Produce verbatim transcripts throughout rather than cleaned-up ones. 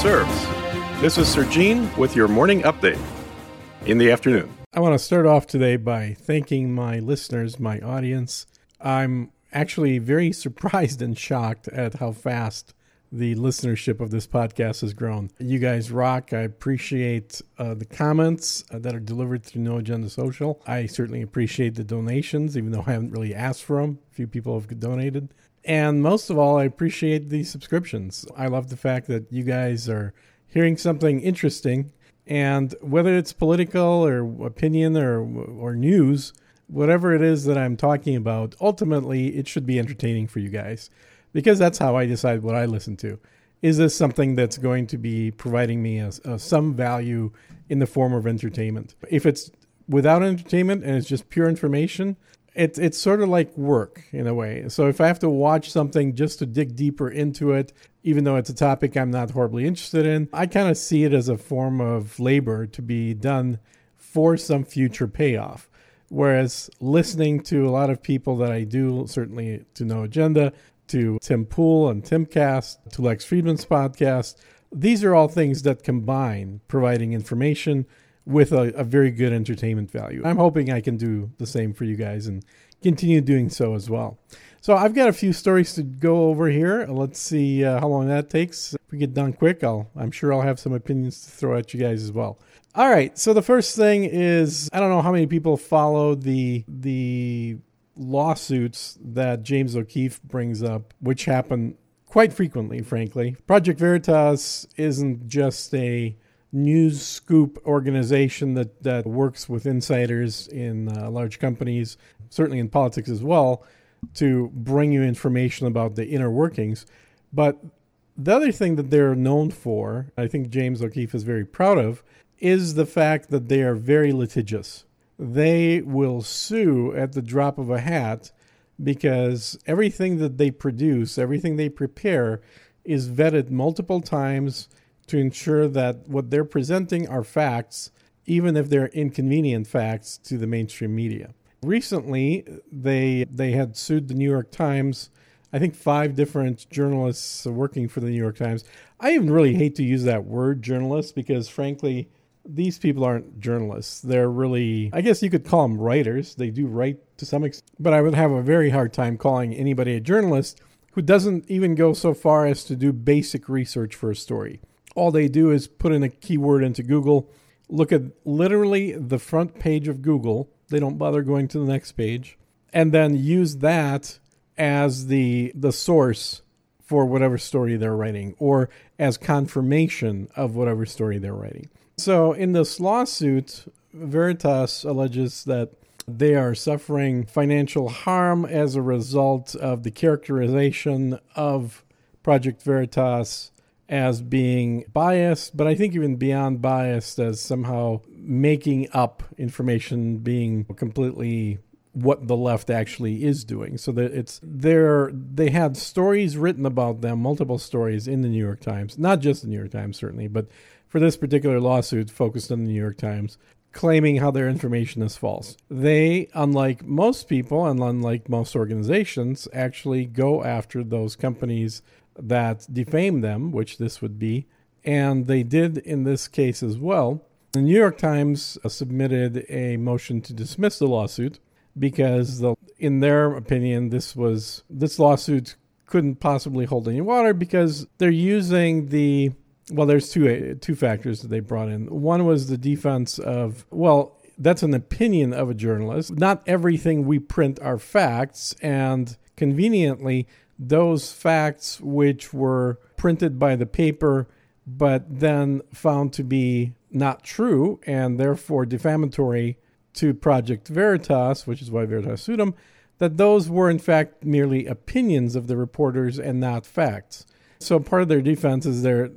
serves. This is Sir Gene with your morning update in the afternoon. I want to start off today by thanking my listeners, my audience. I'm actually very surprised and shocked at how fast the listenership of this podcast has grown. You guys rock. I appreciate uh, the comments uh, that are delivered through No Agenda Social. I certainly appreciate the donations, even though I haven't really asked for them. A few people have donated. And most of all, I appreciate the subscriptions. I love the fact that you guys are hearing something interesting. And whether it's political or opinion or or news, whatever it is that I'm talking about, ultimately, it should be entertaining for you guys. Because that's how I decide what I listen to. Is this something that's going to be providing me a, a, some value in the form of entertainment? If it's without entertainment and it's just pure information, it, it's sort of like work in a way. So if I have to watch something just to dig deeper into it, even though it's a topic I'm not horribly interested in, I kind of see it as a form of labor to be done for some future payoff. Whereas listening to a lot of people that I do, certainly to No Agenda, to Tim Pool and Timcast, to Lex Friedman's podcast. These are all things that combine providing information with a, a very good entertainment value. I'm hoping I can do the same for you guys and continue doing so as well. So I've got a few stories to go over here. Let's see uh, how long that takes. If we get done quick, I'll, I'm sure I'll have some opinions to throw at you guys as well. All right, so the first thing is, I don't know how many people followed the the... lawsuits that James O'Keefe brings up, which happen quite frequently, frankly. Project Veritas isn't just a news scoop organization that, that works with insiders in uh, large companies, certainly in politics as well, to bring you information about the inner workings. But the other thing that they're known for, I think James O'Keefe is very proud of, is the fact that they are very litigious. They will sue at the drop of a hat because everything that they produce, everything they prepare is vetted multiple times to ensure that what they're presenting are facts, even if they're inconvenient facts to the mainstream media. Recently, they they had sued the New York Times, I think five different journalists working for the New York Times. I even really hate to use that word, journalists, because frankly, these people aren't journalists. They're really, I guess you could call them writers. They do write to some extent. But I would have a very hard time calling anybody a journalist who doesn't even go so far as to do basic research for a story. All they do is put in a keyword into Google, look at literally the front page of Google. They don't bother going to the next page. And then use that as the the source for whatever story they're writing or as confirmation of whatever story they're writing. So in this lawsuit, Veritas alleges that they are suffering financial harm as a result of the characterization of Project Veritas as being biased, but I think even beyond biased as somehow making up information, being completely what the left actually is doing. So that it's there, they had stories written about them, multiple stories in the New York Times, not just the New York Times certainly, but for this particular lawsuit focused on the New York Times, claiming how their information is false. They, unlike most people and unlike most organizations, actually go after those companies that defame them, which this would be, and they did in this case as well. The New York Times submitted a motion to dismiss the lawsuit because the, in their opinion, this was this lawsuit couldn't possibly hold any water because they're using the Well, there's two two factors that they brought in. One was the defense of, well, that's an opinion of a journalist. Not everything we print are facts. And conveniently, those facts which were printed by the paper, but then found to be not true and therefore defamatory to Project Veritas, which is why Veritas sued them, that those were in fact merely opinions of the reporters and not facts. So part of their defense is they're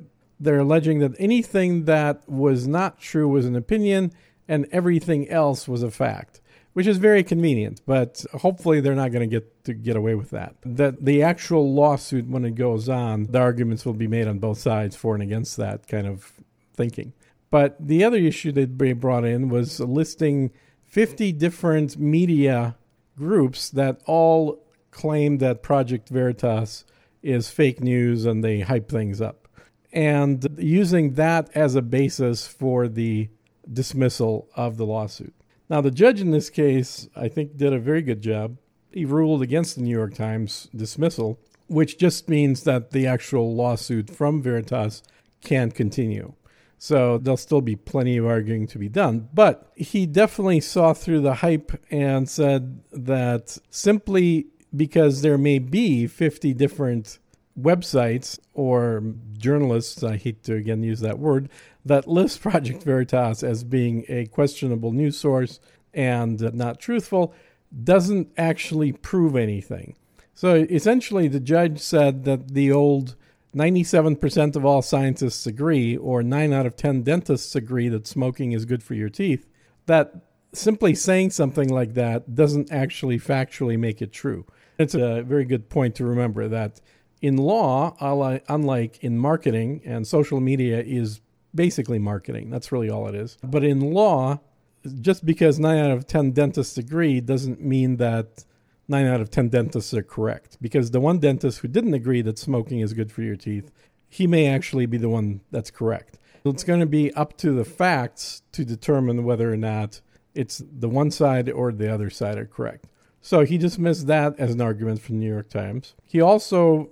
They're alleging that anything that was not true was an opinion and everything else was a fact, which is very convenient, but hopefully they're not going to get to get away with that. That the actual lawsuit, when it goes on, the arguments will be made on both sides for and against that kind of thinking. But the other issue that they brought in was listing fifty different media groups that all claim that Project Veritas is fake news and they hype things up. and using that as a basis for the dismissal of the lawsuit. Now, the judge in this case, I think, did a very good job. He ruled against the New York Times dismissal, which just means that the actual lawsuit from Veritas can continue. So there'll still be plenty of arguing to be done. But he definitely saw through the hype and said that simply because there may be fifty different websites or journalists, I hate to again use that word, that list Project Veritas as being a questionable news source and not truthful, doesn't actually prove anything. So essentially the judge said that the old ninety-seven percent of all scientists agree, or nine out of ten dentists agree that smoking is good for your teeth, that simply saying something like that doesn't actually factually make it true. It's a very good point to remember that in law, unlike in marketing, and social media is basically marketing, that's really all it is. But in law, just because nine out of ten dentists agree doesn't mean that nine out of ten dentists are correct. Because the one dentist who didn't agree that smoking is good for your teeth, he may actually be the one that's correct. It's going to be up to the facts to determine whether or not it's the one side or the other side are correct. So he dismissed that as an argument from the New York Times. He also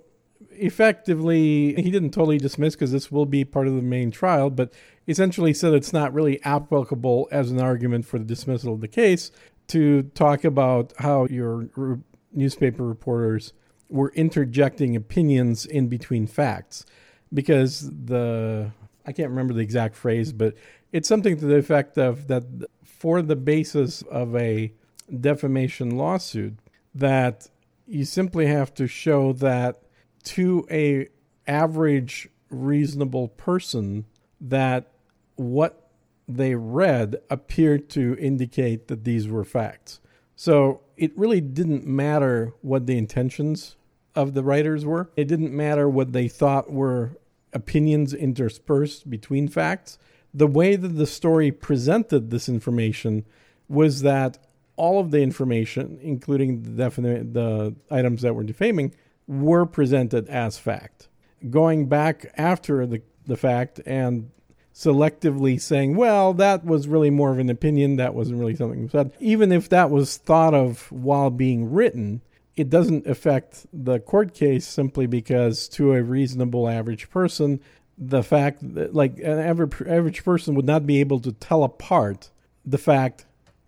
effectively, he didn't totally dismiss because this will be part of the main trial, but essentially said it's not really applicable as an argument for the dismissal of the case to talk about how your re- newspaper reporters were interjecting opinions in between facts. Because the, I can't remember the exact phrase, but it's something to the effect of that for the basis of a defamation lawsuit, that you simply have to show that to a average reasonable person that what they read appeared to indicate that these were facts. So it really didn't matter what the intentions of the writers were. It didn't matter what they thought were opinions interspersed between facts. The way that the story presented this information was that all of the information, including the, defini- the items that were defaming, were presented as fact. Going back after the, the fact and selectively saying, well, that was really more of an opinion, that wasn't really something said. Even if that was thought of while being written, it doesn't affect the court case simply because to a reasonable average person, the fact that, like, an average, average person would not be able to tell apart the fact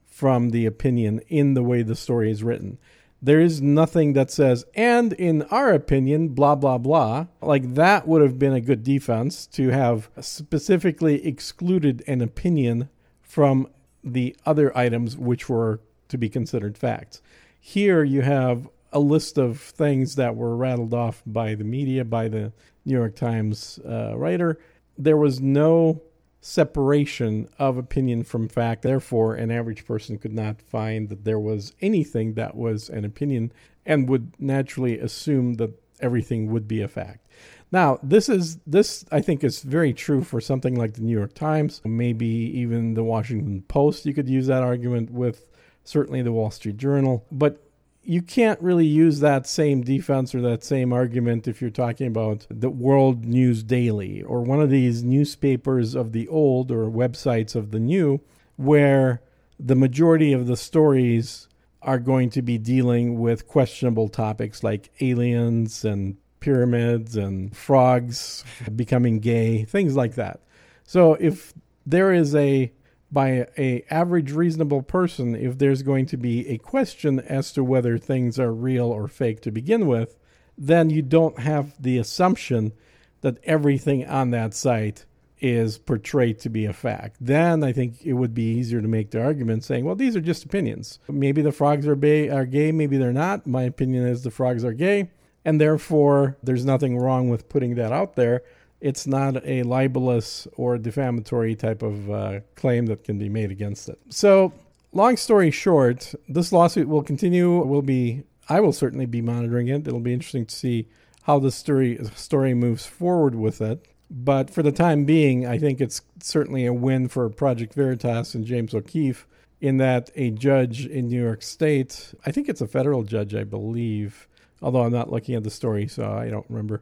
from the opinion in the way the story is written. There is nothing that says, and in our opinion, blah, blah, blah. Like, that would have been a good defense to have specifically excluded an opinion from the other items which were to be considered facts. Here you have a list of things that were rattled off by the media, by the New York Times uh, writer. There was no separation of opinion from fact. Therefore, an average person could not find that there was anything that was an opinion and would naturally assume that everything would be a fact. Now, this is this I think is very true for something like the New York Times, maybe even the Washington Post. You could use that argument with certainly the Wall Street Journal, but you can't really use that same defense or that same argument if you're talking about the World News Daily or one of these newspapers of the old or websites of the new, where the majority of the stories are going to be dealing with questionable topics like aliens and pyramids and frogs becoming gay, things like that. So if there is a By a average reasonable person, if there's going to be a question as to whether things are real or fake to begin with, then you don't have the assumption that everything on that site is portrayed to be a fact. Then I think it would be easier to make the argument saying, well, these are just opinions. Maybe the frogs are, ba- are gay, maybe they're not. My opinion is the frogs are gay, and therefore there's nothing wrong with putting that out there. It's not a libelous or defamatory type of uh, claim that can be made against it. So, long story short, this lawsuit will continue. Will be I will certainly be monitoring it. It'll be interesting to see how the story story moves forward with it. But for the time being, I think it's certainly a win for Project Veritas and James O'Keefe in that a judge in New York State, I think it's a federal judge, I believe, although I'm not looking at the story, so I don't remember.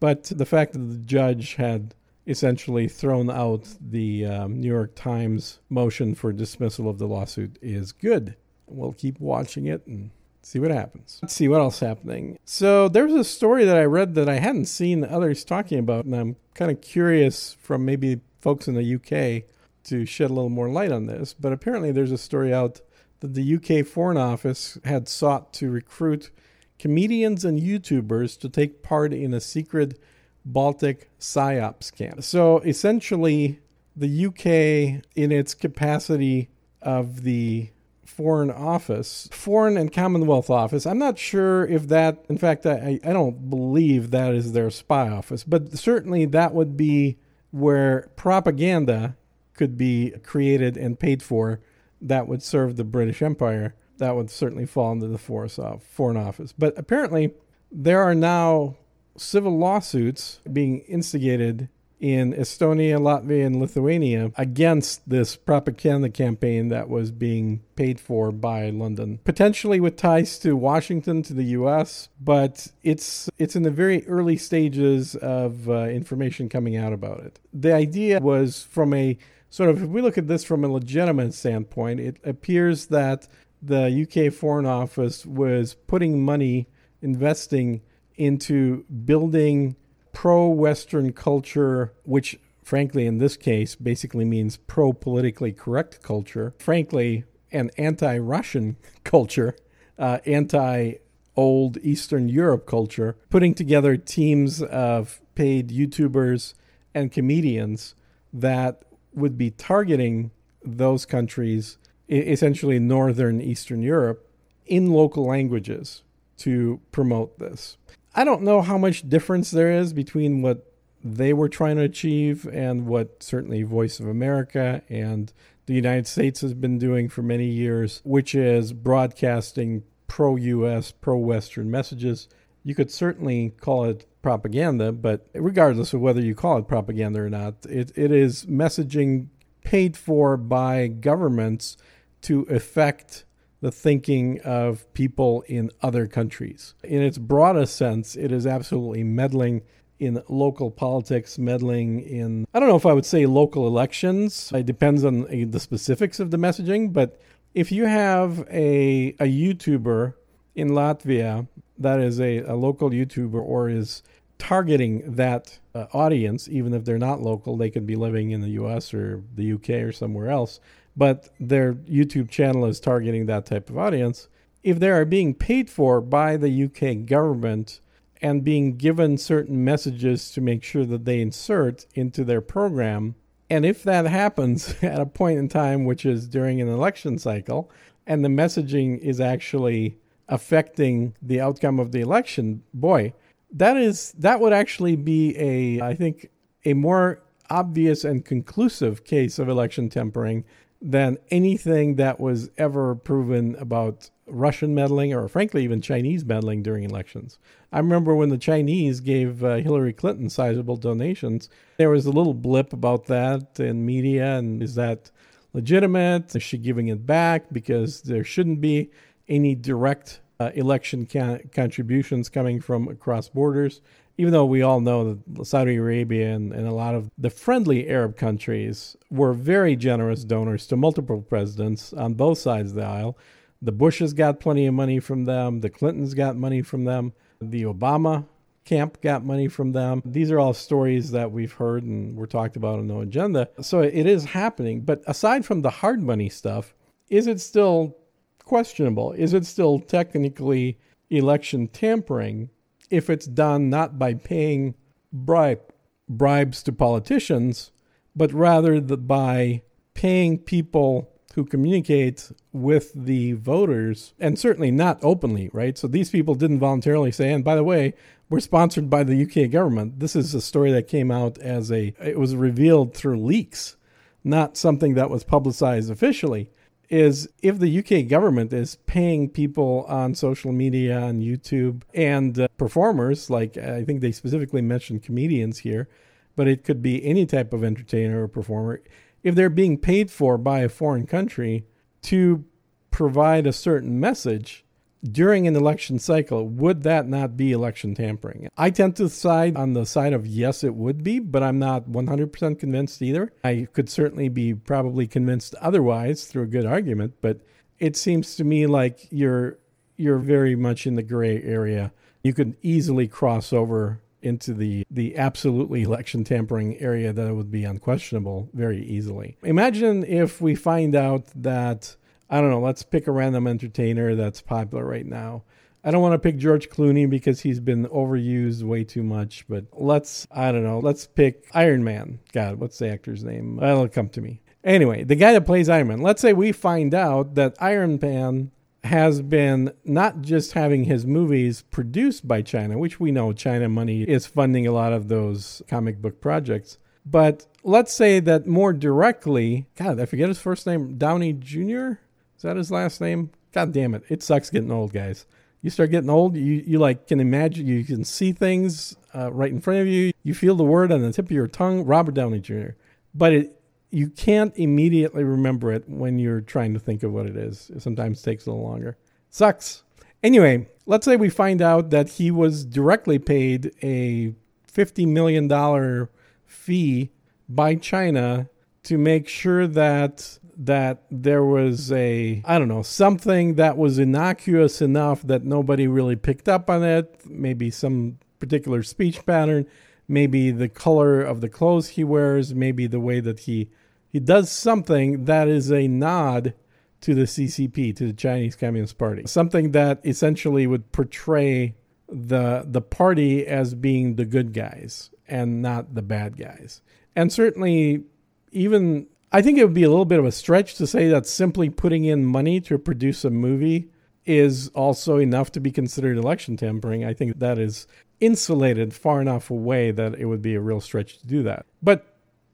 But the fact that the judge had essentially thrown out the um, New York Times motion for dismissal of the lawsuit is good. We'll keep watching it and see what happens. Let's see what else happening. So there's a story that I read that I hadn't seen others talking about, and I'm kind of curious from maybe folks in the U K to shed a little more light on this. But apparently there's a story out that the U K Foreign Office had sought to recruit comedians and YouTubers to take part in a secret Baltic PSYOPs camp. So essentially, the U K, in its capacity of the Foreign Office, Foreign and Commonwealth Office, I'm not sure if that, in fact, I, I don't believe that is their spy office, but certainly that would be where propaganda could be created and paid for that would serve the British Empire. That would certainly fall into the Foreign Office. But apparently, there are now civil lawsuits being instigated in Estonia, Latvia, and Lithuania against this propaganda campaign that was being paid for by London, potentially with ties to Washington, to the U S, but it's it's in the very early stages of uh, information coming out about it. The idea was from a sort of, if we look at this from a legitimate standpoint, it appears that the U K Foreign Office was putting money, investing into building pro-Western culture, which frankly in this case basically means pro-politically correct culture, frankly an anti-Russian culture, uh, anti-old Eastern Europe culture, putting together teams of paid YouTubers and comedians that would be targeting those countries, essentially Northern Eastern Europe, in local languages to promote this. I don't know how much difference there is between what they were trying to achieve and what certainly Voice of America and the United States has been doing for many years, which is broadcasting pro-U S, pro-Western messages. You could certainly call it propaganda, but regardless of whether you call it propaganda or not, it, it is messaging paid for by governments to affect the thinking of people in other countries. In its broadest sense, it is absolutely meddling in local politics, meddling in, I don't know if I would say local elections. It depends on the specifics of the messaging. But if you have a, a YouTuber in Latvia that is a, a local YouTuber or is targeting that uh, audience, even if they're not local, they could be living in the U S or the U K or somewhere else, but their YouTube channel is targeting that type of audience. If they are being paid for by the U K government and being given certain messages to make sure that they insert into their program, and if that happens at a point in time, which is during an election cycle, and the messaging is actually affecting the outcome of the election, boy, that is that would actually be a, I think, a more obvious and conclusive case of election tampering than anything that was ever proven about Russian meddling or, frankly, even Chinese meddling during elections. I remember when the Chinese gave uh, Hillary Clinton sizable donations, there was a little blip about that in media. And is that legitimate? Is she giving it back? Because there shouldn't be any direct uh, election ca- contributions coming from across borders. Even though we all know that Saudi Arabia and, and a lot of the friendly Arab countries were very generous donors to multiple presidents on both sides of the aisle. The Bushes got plenty of money from them. The Clintons got money from them. The Obama camp got money from them. These are all stories that we've heard and were talked about on No Agenda. So it is happening. But aside from the hard money stuff, is it still questionable? Is it still technically election tampering if it's done not by paying bribe, bribes to politicians, but rather the, by paying people who communicate with the voters, and certainly not openly, right? So these people didn't voluntarily say, and by the way, we're sponsored by the U K government. This is a story that came out as a, it was revealed through leaks, not something that was publicized officially. Is if the U K government is paying people on social media, on YouTube, and uh, performers, like I think they specifically mentioned comedians here, but it could be any type of entertainer or performer, if they're being paid for by a foreign country to provide a certain message, during an election cycle, would that not be election tampering? I tend to side on the side of yes, it would be, but I'm not one hundred percent convinced either. I could certainly be probably convinced otherwise through a good argument, but it seems to me like you're you're very much in the gray area. You could easily cross over into the, the absolutely election tampering area that would be unquestionable very easily. Imagine if we find out that, I don't know, let's pick a random entertainer that's popular right now. I don't want to pick George Clooney because he's been overused way too much, but let's, I don't know, let's pick Iron Man. God, what's the actor's name? Well, it'll come to me. Anyway, the guy that plays Iron Man. Let's say we find out that Iron Man has been not just having his movies produced by China, which we know China money is funding a lot of those comic book projects, but let's say that more directly, God, I forget his first name, Downey Junior? Is that his last name? God damn it. It sucks getting old, guys. You start getting old, you, you like can imagine, you can see things uh, right in front of you. You feel the word on the tip of your tongue, Robert Downey Junior But it you can't immediately remember it when you're trying to think of what it is. It sometimes takes a little longer. Sucks. Anyway, let's say we find out that he was directly paid a fifty million dollars fee by China to make sure that that there was a, I don't know, something that was innocuous enough that nobody really picked up on it. Maybe some particular speech pattern. Maybe the color of the clothes he wears, maybe the way that he he does something that is a nod to the C C P, to the Chinese Communist Party. Something that essentially would portray the the party as being the good guys and not the bad guys. And certainly, even, I think it would be a little bit of a stretch to say that simply putting in money to produce a movie is also enough to be considered election tampering. I think that is insulated far enough away that it would be a real stretch to do that. But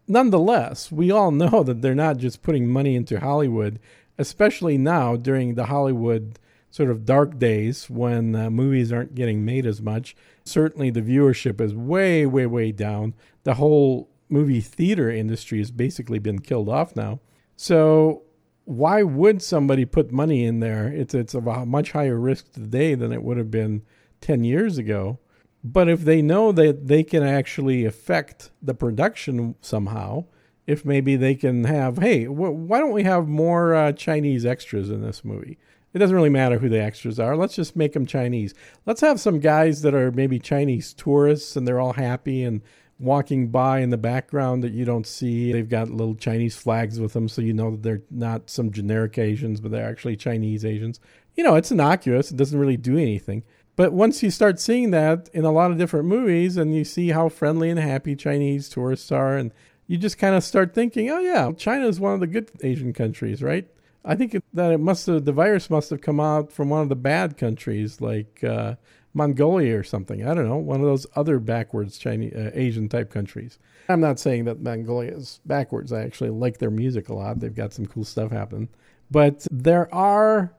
nonetheless, we all know that they're not just putting money into Hollywood, especially now during the Hollywood sort of dark days when uh, movies aren't getting made as much. Certainly the viewership is way, way, way down. The whole movie theater industry has basically been killed off now. So why would somebody put money in there? It's, it's a much higher risk today than it would have been ten years ago. But if they know that they can actually affect the production somehow, if maybe they can have, hey, wh- why don't we have more uh, Chinese extras in this movie? It doesn't really matter who the extras are. Let's just make them Chinese. Let's have some guys that are maybe Chinese tourists and they're all happy and walking by in the background that you don't see. They've got little Chinese flags with them so you know that they're not some generic Asians, but they're actually Chinese Asians. You know, it's innocuous. It doesn't really do anything. But once you start seeing that in a lot of different movies and you see how friendly and happy Chinese tourists are, and you just kind of start thinking, oh yeah, China is one of the good Asian countries, right? I think it, that it must have, the virus must have come out from one of the bad countries like uh, Mongolia or something. I don't know, one of those other backwards Chinese, uh, Asian type countries. I'm not saying that Mongolia is backwards. I actually like their music a lot. They've got some cool stuff happening. But there are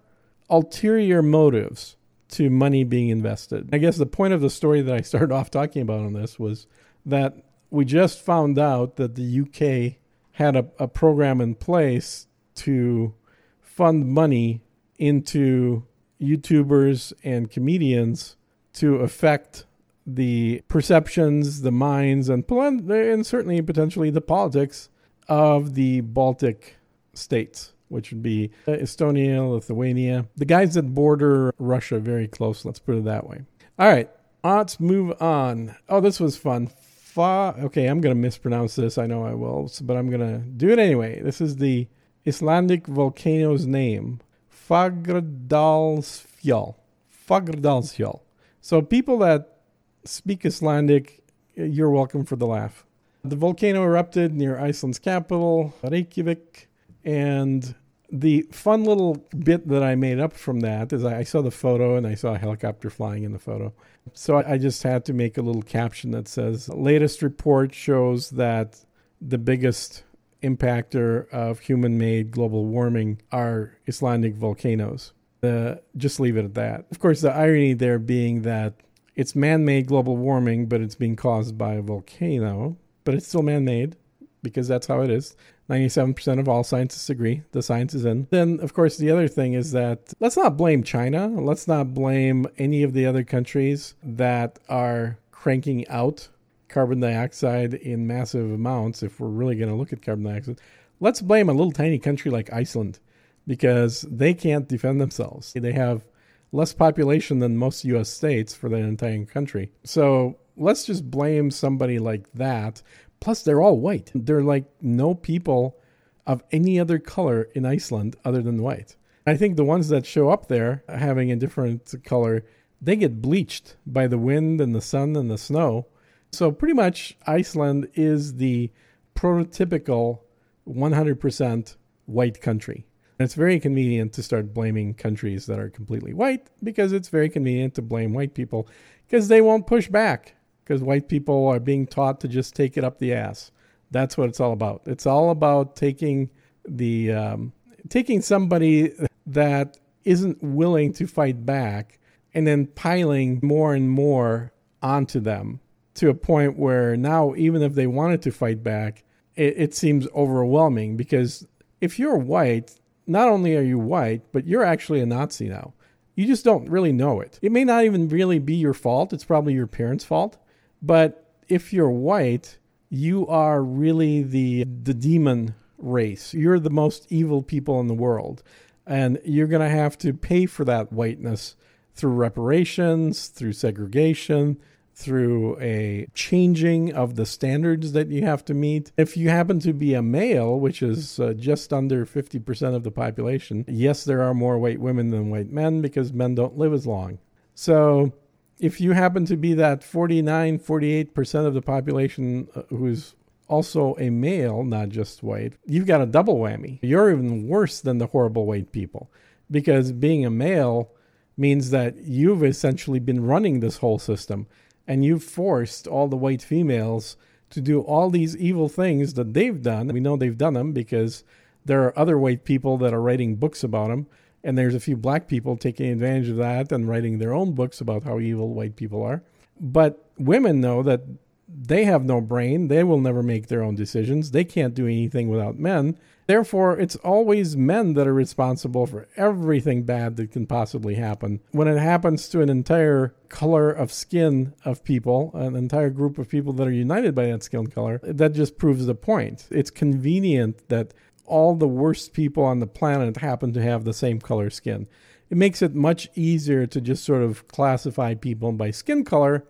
ulterior motives to money being invested. I guess the point of the story that I started off talking about on this was that we just found out that the U K had a, a program in place to fund money into YouTubers and comedians to affect the perceptions, the minds, and, and certainly potentially the politics of the Baltic states, which would be Estonia, Lithuania, the guys that border Russia very close. Let's put it that way. All right, let's move on. Oh, this was fun. Fa- okay, I'm going to mispronounce this. I know I will, but I'm going to do it anyway. This is the Icelandic volcano's name, Fagradalsfjall. Fagradalsfjall. So people that speak Icelandic, you're welcome for the laugh. The volcano erupted near Iceland's capital, Reykjavik. And the fun little bit that I made up from that is I saw the photo and I saw a helicopter flying in the photo. So I just had to make a little caption that says, latest report shows that the biggest impactor of human-made global warming are Icelandic volcanoes. Uh, just leave it at that. Of course, the irony there being that it's man-made global warming, but it's being caused by a volcano, but it's still man-made because that's how it is. ninety-seven percent of all scientists agree the science is in. Then, of course, the other thing is that let's not blame China. Let's not blame any of the other countries that are cranking out carbon dioxide in massive amounts. If we're really going to look at carbon dioxide, let's blame a little tiny country like Iceland, because they can't defend themselves. They have less population than most U S states for the entire country. So let's just blame somebody like that. Plus, they're all white. There are like no people of any other color in Iceland other than white. I think the ones that show up there having a different color, they get bleached by the wind and the sun and the snow. So pretty much Iceland is the prototypical one hundred percent white country. And it's very convenient to start blaming countries that are completely white, because it's very convenient to blame white people because they won't push back, because white people are being taught to just take it up the ass. That's what it's all about. It's all about taking the um, taking somebody that isn't willing to fight back and then piling more and more onto them to a point where now, even if they wanted to fight back, it, it seems overwhelming, because if you're white, not only are you white, but you're actually a Nazi now. You just don't really know it. It may not even really be your fault. It's probably your parents' fault. But if you're white, you are really the the demon race. You're the most evil people in the world. And you're going to have to pay for that whiteness through reparations, through segregation, through a changing of the standards that you have to meet. If you happen to be a male, which is uh, just under fifty percent of the population, yes, there are more white women than white men because men don't live as long. So if you happen to be that forty-nine, forty-eight percent of the population who's also a male, not just white, you've got a double whammy. You're even worse than the horrible white people, because being a male means that you've essentially been running this whole system. And you've forced all the white females to do all these evil things that they've done. We know they've done them because there are other white people that are writing books about them. And there's a few black people taking advantage of that and writing their own books about how evil white people are. But women know that they have no brain. They will never make their own decisions. They can't do anything without men. Therefore, it's always men that are responsible for everything bad that can possibly happen. When it happens to an entire color of skin of people, an entire group of people that are united by that skin color, that just proves the point. It's convenient that all the worst people on the planet happen to have the same color skin. It makes it much easier to just sort of classify people by skin color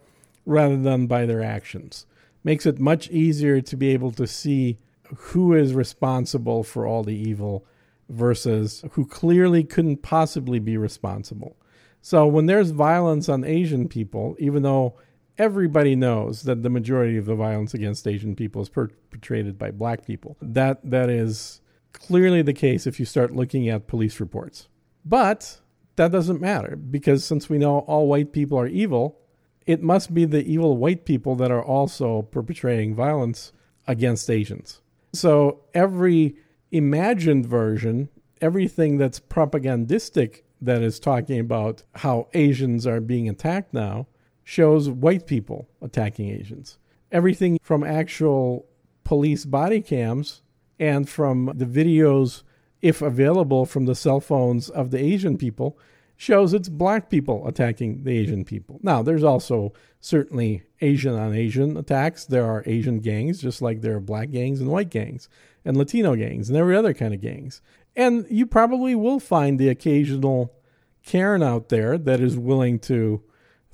rather than by their actions. Makes it much easier to be able to see who is responsible for all the evil versus who clearly couldn't possibly be responsible. So when there's violence on Asian people, even though everybody knows that the majority of the violence against Asian people is perpetrated by black people, that that is clearly the case if you start looking at police reports. But that doesn't matter, because since we know all white people are evil, it must be the evil white people that are also perpetrating violence against Asians. So every imagined version, everything that's propagandistic that is talking about how Asians are being attacked now, shows white people attacking Asians. Everything from actual police body cams and from the videos, if available, from the cell phones of the Asian people, shows it's black people attacking the Asian people. Now, there's also certainly Asian-on-Asian attacks. There are Asian gangs, just like there are black gangs and white gangs and Latino gangs and every other kind of gangs. And you probably will find the occasional Karen out there that is willing to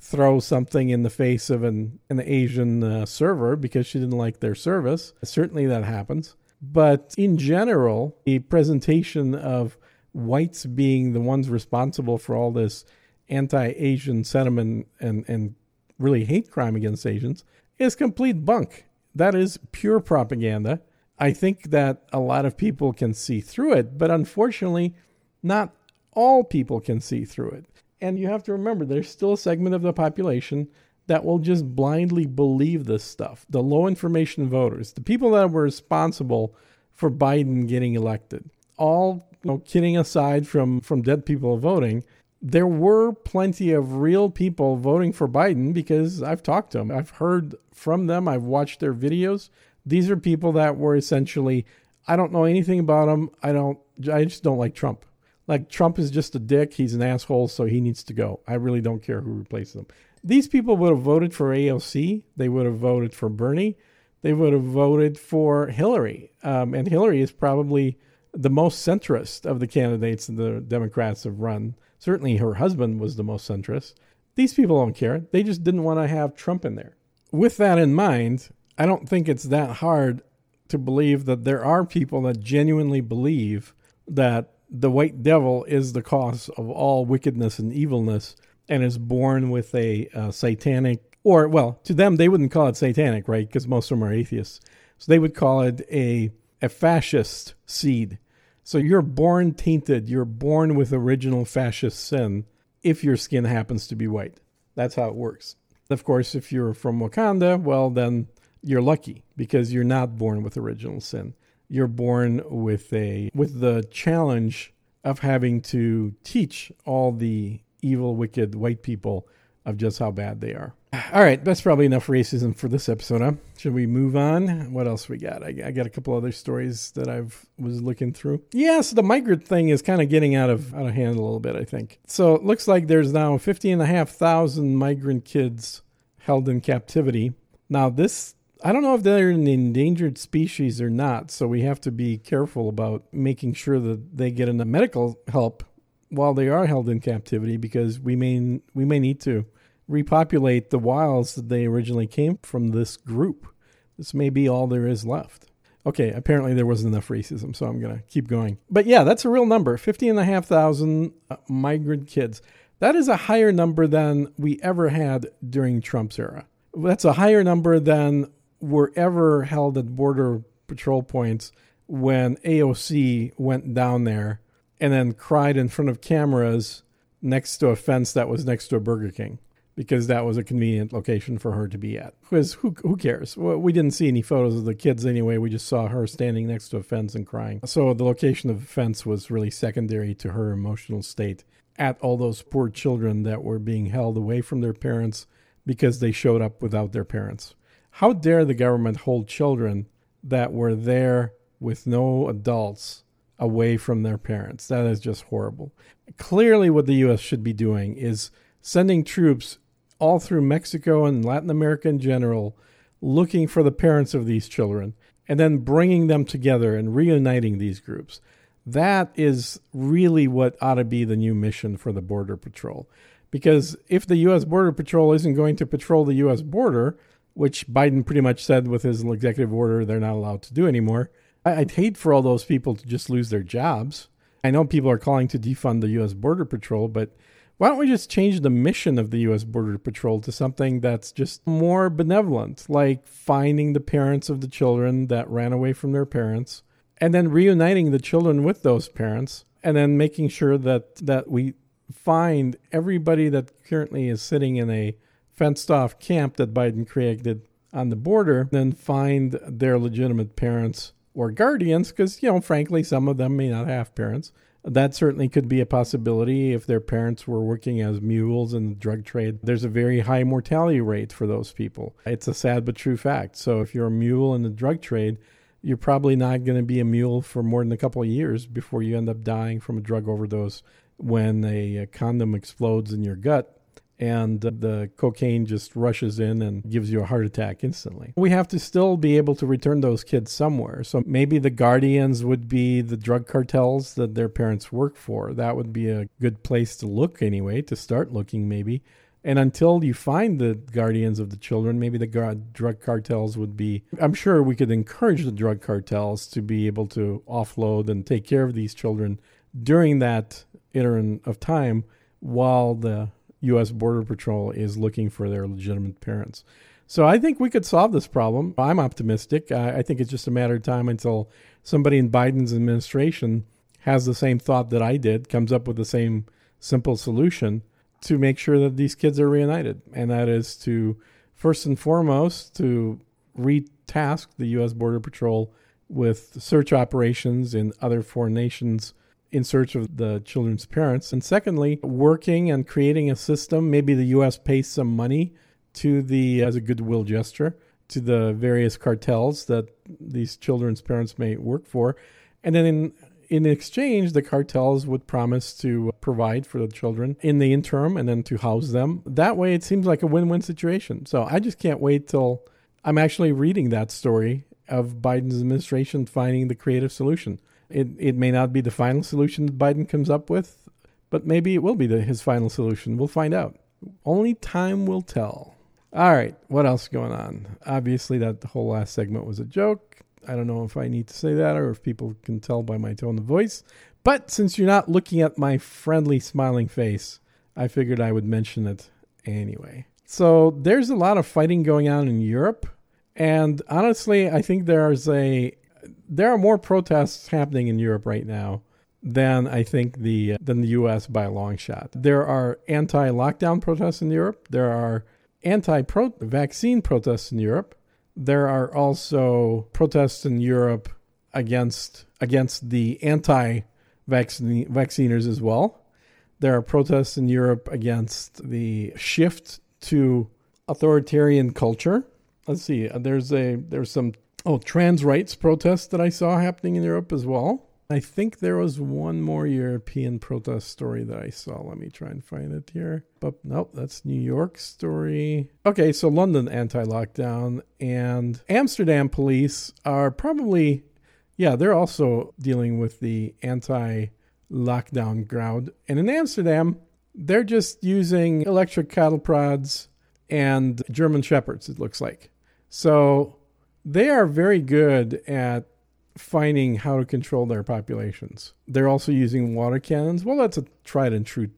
throw something in the face of an, an Asian uh, server because she didn't like their service. Certainly that happens. But in general, the presentation of whites being the ones responsible for all this anti-Asian sentiment and, and really hate crime against Asians is complete bunk. That is pure propaganda. I think that a lot of people can see through it, but unfortunately, not all people can see through it. And you have to remember, there's still a segment of the population that will just blindly believe this stuff. The low information voters, the people that were responsible for Biden getting elected, all You know, kidding aside from, from dead people voting, there were plenty of real people voting for Biden because I've talked to them. I've heard from them. I've watched their videos. These are people that were essentially I don't know anything about him. I don't. I just don't like Trump. Like, Trump is just a dick. He's an asshole, so he needs to go. I really don't care who replaces him. These people would have voted for A O C. They would have voted for Bernie. They would have voted for Hillary. Um, and Hillary is probably the most centrist of the candidates the Democrats have run. Certainly her husband was the most centrist. These people don't care. They just didn't want to have Trump in there. With that in mind, I don't think it's that hard to believe that there are people that genuinely believe that the white devil is the cause of all wickedness and evilness and is born with a uh, satanic, or, well, to them, they wouldn't call it satanic, right? Because most of them are atheists. So they would call it a, a fascist seed. So you're born tainted. You're born with original fascist sin if your skin happens to be white. That's how it works. Of course, if you're from Wakanda, well, then you're lucky because you're not born with original sin. You're born with a with the challenge of having to teach all the evil, wicked white people of just how bad they are. All right, that's probably enough racism for this episode, huh? Should we move on? What else we got? I, I got a couple other stories that I was looking through. Yeah, so the migrant thing is kind of getting out of out of hand a little bit, I think. So it looks like there's now fifty and a half thousand migrant kids held in captivity. Now this, I don't know if they're an endangered species or not, so we have to be careful about making sure that they get enough medical help while they are held in captivity, because we may we may need to repopulate the wilds that they originally came from this group. This may be all there is left. Okay, apparently there wasn't enough racism, so I'm going to keep going. But yeah, that's a real number, fifty and a half thousand migrant kids. That is a higher number than we ever had during Trump's era. That's a higher number than were ever held at border patrol points when A O C went down there and then cried in front of cameras next to a fence that was next to a Burger King, because that was a convenient location for her to be at. Because who, who cares? Well, we didn't see any photos of the kids anyway. We just saw her standing next to a fence and crying. So the location of the fence was really secondary to her emotional state at all those poor children that were being held away from their parents because they showed up without their parents. How dare the government hold children that were there with no adults away from their parents? That is just horrible. Clearly what the U S should be doing is sending troops all through Mexico and Latin America in general, looking for the parents of these children, and then bringing them together and reuniting these groups. That is really what ought to be the new mission for the Border Patrol. Because if the U S. Border Patrol isn't going to patrol the U S border, which Biden pretty much said with his executive order they're not allowed to do anymore. I'd hate for all those people to just lose their jobs. I know people are calling to defund the U S. Border Patrol, but why don't we just change the mission of the U S. Border Patrol to something that's just more benevolent, like finding the parents of the children that ran away from their parents, and then reuniting the children with those parents, and then making sure that, that we find everybody that currently is sitting in a fenced-off camp that Biden created on the border, then find their legitimate parents or guardians, because, you know, frankly, some of them may not have parents. That certainly could be a possibility if their parents were working as mules in the drug trade. There's a very high mortality rate for those people. It's a sad but true fact. So if you're a mule in the drug trade, you're probably not going to be a mule for more than a couple of years before you end up dying from a drug overdose when a, a condom explodes in your gut and the cocaine just rushes in and gives you a heart attack instantly. We have to still be able to return those kids somewhere. So maybe the guardians would be the drug cartels that their parents work for. That would be a good place to look anyway, to start looking maybe. And until you find the guardians of the children, maybe the gar- drug cartels would be... I'm sure we could encourage the drug cartels to be able to offload and take care of these children during that interim of time while the U S. Border Patrol is looking for their legitimate parents. So I think we could solve this problem. I'm optimistic. I, I think it's just a matter of time until somebody in Biden's administration has the same thought that I did, comes up with the same simple solution to make sure that these kids are reunited. And that is to, first and foremost, to retask the U S. Border Patrol with search operations in other foreign nations in search of the children's parents. And secondly, working and creating a system, maybe the U S pays some money to the, as a goodwill gesture, to the various cartels that these children's parents may work for. And then in, in exchange, the cartels would promise to provide for the children in the interim and then to house them. That way, it seems like a win-win situation. So I just can't wait till I'm actually reading that story of Biden's administration finding the creative solution. It it may not be the final solution that Biden comes up with, but maybe it will be the, his final solution. We'll find out. Only time will tell. All right, what else is going on? Obviously, that whole last segment was a joke. I don't know if I need to say that or if people can tell by my tone of voice. But since you're not looking at my friendly, smiling face, I figured I would mention it anyway. So there's a lot of fighting going on in Europe. And honestly, I think there's a there are more protests happening in Europe right now than I think the than the U S by a long shot. There are anti-lockdown protests in Europe. There are anti-vaccine protests in Europe. There are also protests in Europe against against the anti-vaccine vacciners as well. There are protests in Europe against the shift to authoritarian culture. Let's see. There's a there's some oh trans rights protests that I saw happening in Europe as well. I think there was one more European protest story that I saw. Let me try and find it here. But nope, that's New York story. Okay, so London anti-lockdown and Amsterdam police are probably, yeah, they're also dealing with the anti-lockdown crowd. And in Amsterdam, they're just using electric cattle prods and German shepherds, it looks like. So they are very good at finding how to control their populations. They're also using water cannons. Well, that's a tried and true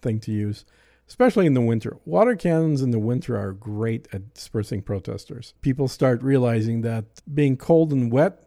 thing to use, especially in the winter. Water cannons in the winter are great at dispersing protesters. People start realizing that being cold and wet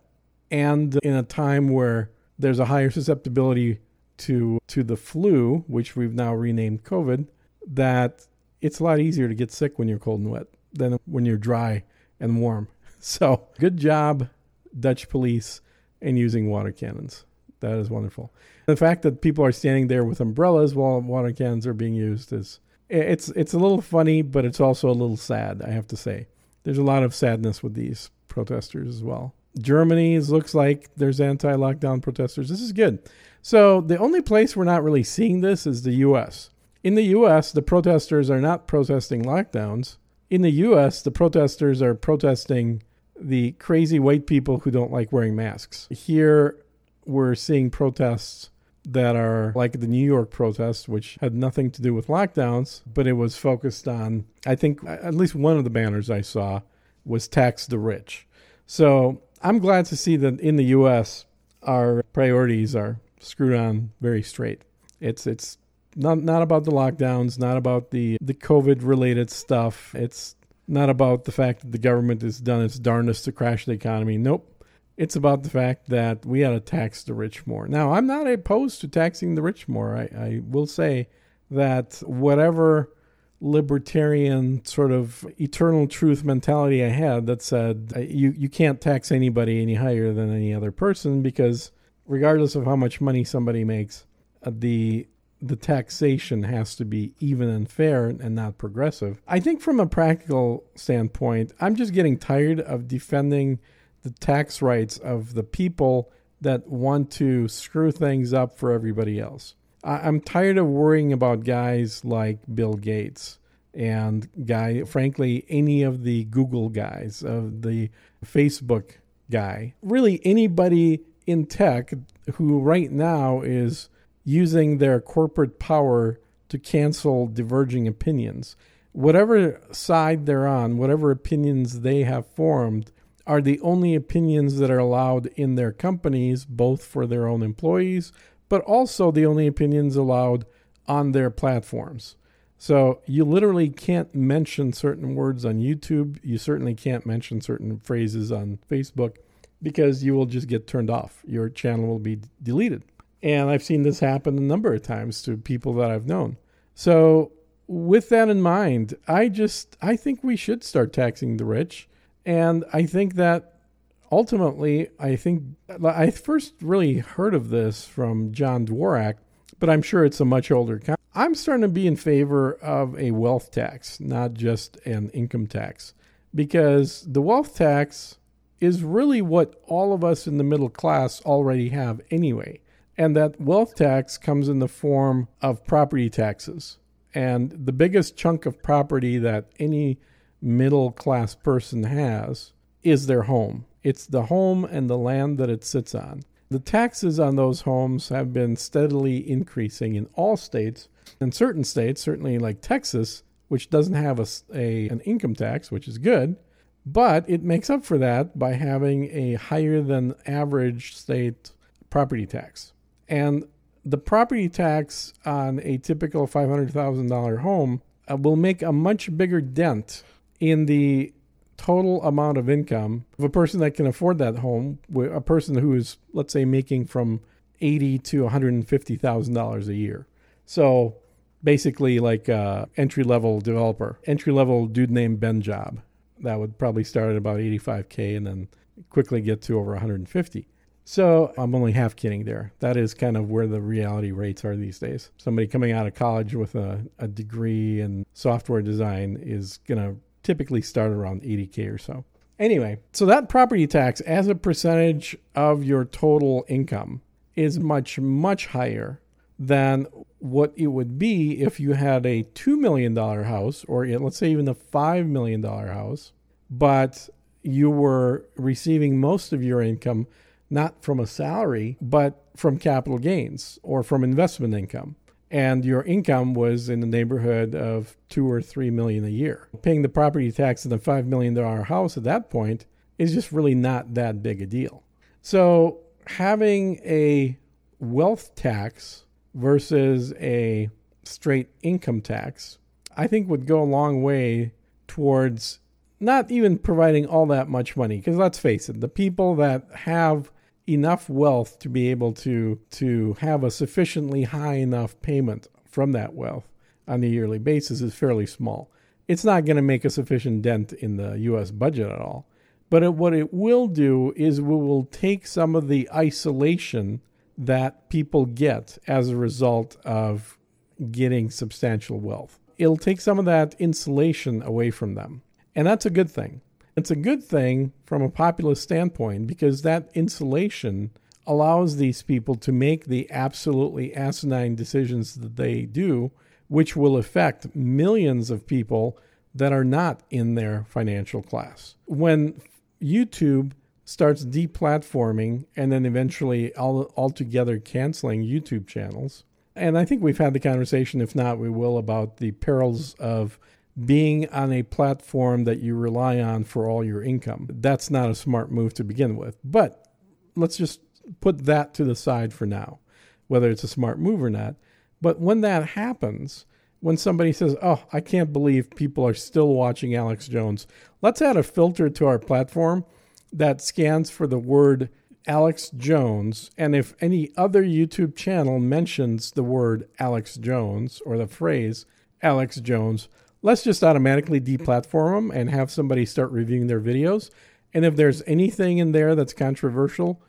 and in a time where there's a higher susceptibility to to the flu, which we've now renamed COVID, that it's a lot easier to get sick when you're cold and wet than when you're dry and warm. So good job, Dutch police, and using water cannons. That is wonderful. The fact that people are standing there with umbrellas while water cannons are being used is it's it's a little funny, but it's also a little sad, I have to say. There's a lot of sadness with these protesters as well. Germany looks like there's anti-lockdown protesters. This is good. So the only place we're not really seeing this is the U S. In the U S, the protesters are not protesting lockdowns. In the U S, the protesters are protesting the crazy white people who don't like wearing masks. Here, we're seeing protests that are like the New York protests, which had nothing to do with lockdowns, but it was focused on, I think, at least one of the banners I saw was tax the rich. So I'm glad to see that in the U S, our priorities are screwed on very straight. It's it's not not about the lockdowns, not about the, the COVID-related stuff. It's not about the fact that the government has done its darndest to crash the economy. Nope. It's about the fact that we ought to tax the rich more. Now, I'm not opposed to taxing the rich more. I, I will say that whatever libertarian sort of eternal truth mentality I had that said you, you can't tax anybody any higher than any other person because regardless of how much money somebody makes, the the taxation has to be even and fair and not progressive. I think from a practical standpoint, I'm just getting tired of defending the tax rights of the people that want to screw things up for everybody else. I'm tired of worrying about guys like Bill Gates and guy, frankly, any of the Google guys, of the Facebook guy, really anybody in tech who right now is using their corporate power to cancel diverging opinions. Whatever side they're on, whatever opinions they have formed are the only opinions that are allowed in their companies, both for their own employees, but also the only opinions allowed on their platforms. So you literally can't mention certain words on YouTube. You certainly can't mention certain phrases on Facebook because you will just get turned off. Your channel will be deleted. And I've seen this happen a number of times to people that I've known. So with that in mind, I just, I think we should start taxing the rich. And I think that ultimately, I think, I first really heard of this from John Dvorak, but I'm sure it's a much older con- I'm starting to be in favor of a wealth tax, not just an income tax. because the wealth tax is really what all of us in the middle class already have anyway. And that wealth tax comes in the form of property taxes. And the biggest chunk of property that any middle class person has is their home. It's the home and the land that it sits on. The taxes on those homes have been steadily increasing in all states. In certain states, certainly like Texas, which doesn't have a, a an income tax, which is good, but it makes up for that by having a higher than average state property tax. And the property tax on a typical five hundred thousand dollars home uh, will make a much bigger dent in the total amount of income of a person that can afford that home, a person who is, let's say, making from eighty thousand dollars to one hundred fifty thousand dollars a year. So basically like a entry-level developer, entry-level dude named Ben Job. That would probably start at about eighty-five thousand and then quickly get to over one hundred fifty. So I'm only half kidding there. That is kind of where the reality rates are these days. Somebody coming out of college with a, a degree in software design is going to typically start around eighty thousand or so. Anyway, so that property tax as a percentage of your total income is much, much higher than what it would be if you had a two million dollars house, or let's say even a five million dollars house, but you were receiving most of your income not from a salary, but from capital gains or from investment income. And your income was in the neighborhood of two or three million a year. Paying the property tax on a five million dollar house at that point is just really not that big a deal. So having a wealth tax versus a straight income tax, I think would go a long way towards not even providing all that much money. Because let's face it, the people that have enough wealth to be able to to have a sufficiently high enough payment from that wealth on a yearly basis is fairly small. It's not going to make a sufficient dent in the U S budget at all. But it, what it will do is we will take some of the isolation that people get as a result of getting substantial wealth. It'll take some of that insulation away from them. And that's a good thing. It's a good thing from a populist standpoint because that insulation allows these people to make the absolutely asinine decisions that they do, which will affect millions of people that are not in their financial class. When YouTube starts deplatforming and then eventually all, altogether canceling YouTube channels, and I think we've had the conversation, if not we will, about the perils of being on a platform that you rely on for all your income. That's not a smart move to begin with. But let's just put that to the side for now, whether it's a smart move or not. But when that happens, when somebody says, oh, I can't believe people are still watching Alex Jones, let's add a filter to our platform that scans for the word Alex Jones. And if any other YouTube channel mentions the word Alex Jones or the phrase Alex Jones, let's just automatically deplatform them and have somebody start reviewing their videos. And if there's anything in there that's controversial,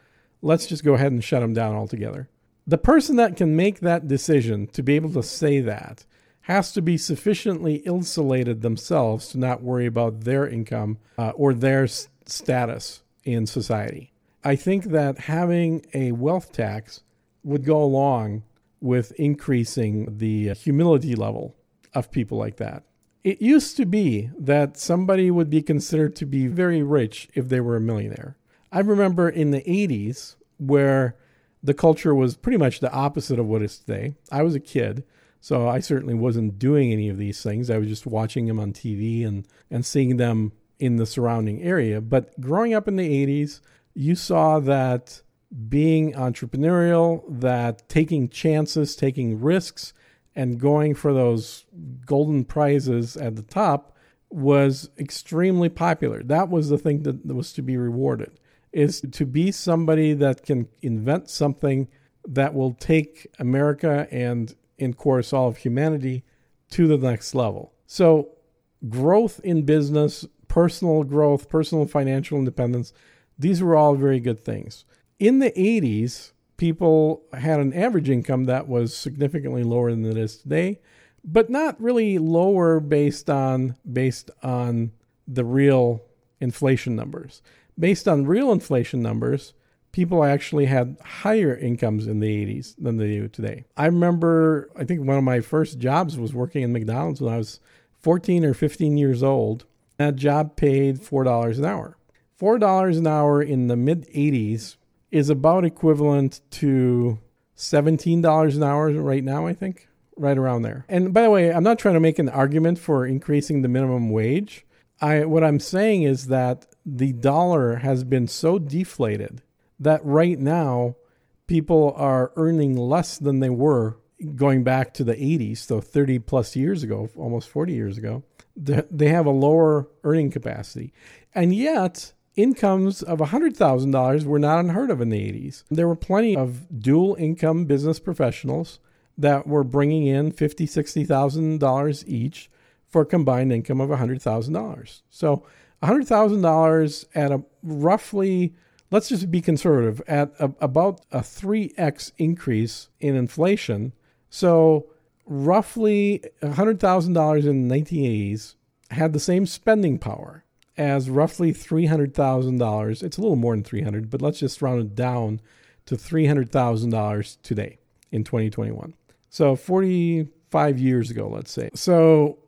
let's just go ahead and shut them down altogether. The person that can make that decision to be able to say that has to be sufficiently insulated themselves to not worry about their income uh, or their s- status in society. I think that having a wealth tax would go along with increasing the humility level of people like that. It used to be that somebody would be considered to be very rich if they were a millionaire. I remember in the eighties where the culture was pretty much the opposite of what it is today. I was a kid, so I certainly wasn't doing any of these things. I was just watching them on T V and, and seeing them in the surrounding area. But growing up in the eighties, you saw that being entrepreneurial, that taking chances, taking risks, and going for those golden prizes at the top was extremely popular. That was the thing that was to be rewarded, is to be somebody that can invent something that will take America and, in course, all of humanity to the next level. So growth in business, personal growth, personal financial independence, these were all very good things. In the eighties, people had an average income that was significantly lower than it is today, but not really lower based on based on the real inflation numbers. Based on real inflation numbers, people actually had higher incomes in the eighties than they do today. I remember, I think one of my first jobs was working in McDonald's when I was fourteen or fifteen years old. That job paid four dollars an hour. four dollars an hour in the mid-eighties is about equivalent to seventeen dollars an hour right now, I think, right around there. And by the way, I'm not trying to make an argument for increasing the minimum wage. I what I'm saying is that the dollar has been so deflated that right now people are earning less than they were going back to the eighties, so thirty plus years ago, almost forty years ago. They have a lower earning capacity. And yet, incomes of one hundred thousand dollars were not unheard of in the eighties. There were plenty of dual-income business professionals that were bringing in fifty thousand dollars, sixty thousand dollars each for a combined income of one hundred thousand dollars. So one hundred thousand dollars at a roughly, let's just be conservative, at a, about a three x increase in inflation. So roughly one hundred thousand dollars in the nineteen eighties had the same spending power as roughly three hundred thousand dollars. It's a little more than three hundred, but let's just round it down to three hundred thousand dollars today in twenty twenty-one. So forty-five years ago, let's say. So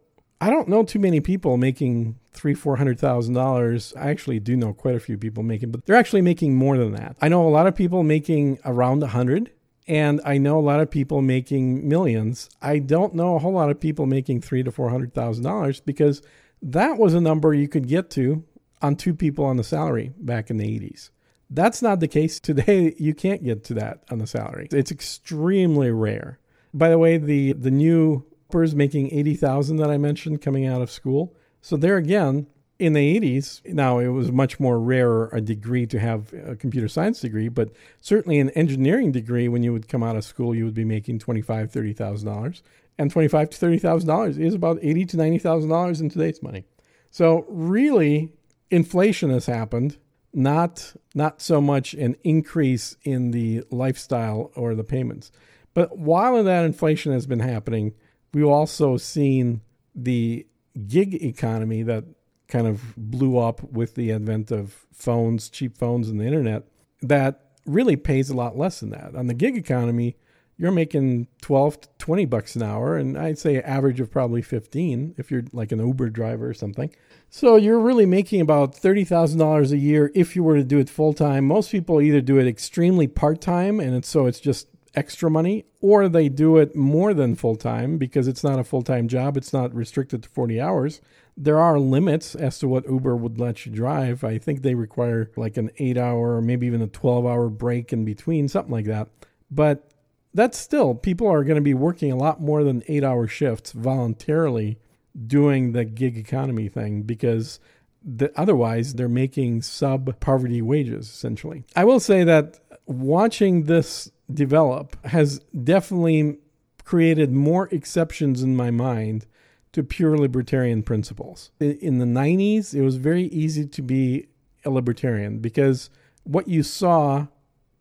I don't know too many people making three, four hundred thousand dollars. I actually do know quite a few people making, but they're actually making more than that. I know a lot of people making around a hundred, and I know a lot of people making millions. I don't know a whole lot of people making three to four hundred thousand dollars, because that was a number you could get to on two people on the salary back in the eighties. That's not the case today. You can't get to that on the salary. It's extremely rare. By the way, the the new making eighty thousand that I mentioned coming out of school. So there again, in the eighties, now it was much more rarer a degree to have a computer science degree, but certainly an engineering degree, when you would come out of school, you would be making twenty-five thousand dollars, thirty thousand dollars. And twenty-five thousand dollars to thirty thousand dollars is about eighty thousand dollars to ninety thousand dollars in today's money. So really, inflation has happened, not, not so much an increase in the lifestyle or the payments. But while that inflation has been happening, we've also seen the gig economy that kind of blew up with the advent of phones, cheap phones and the internet, that really pays a lot less than that. On the gig economy, you're making twelve to twenty bucks an hour, and I'd say average of probably fifteen if you're like an Uber driver or something. So you're really making about thirty thousand dollars a year if you were to do it full time. Most people either do it extremely part time, and it's, so it's just extra money, or they do it more than full-time because it's not a full-time job. It's not restricted to forty hours. There are limits as to what Uber would let you drive. I think they require like an eight-hour or maybe even a twelve-hour break in between, something like that. But that's still, people are going to be working a lot more than eight-hour shifts voluntarily doing the gig economy thing, because the, otherwise they're making sub-poverty wages, essentially. I will say that watching this develop has definitely created more exceptions in my mind to pure libertarian principles. In the nineties, it was very easy to be a libertarian because what you saw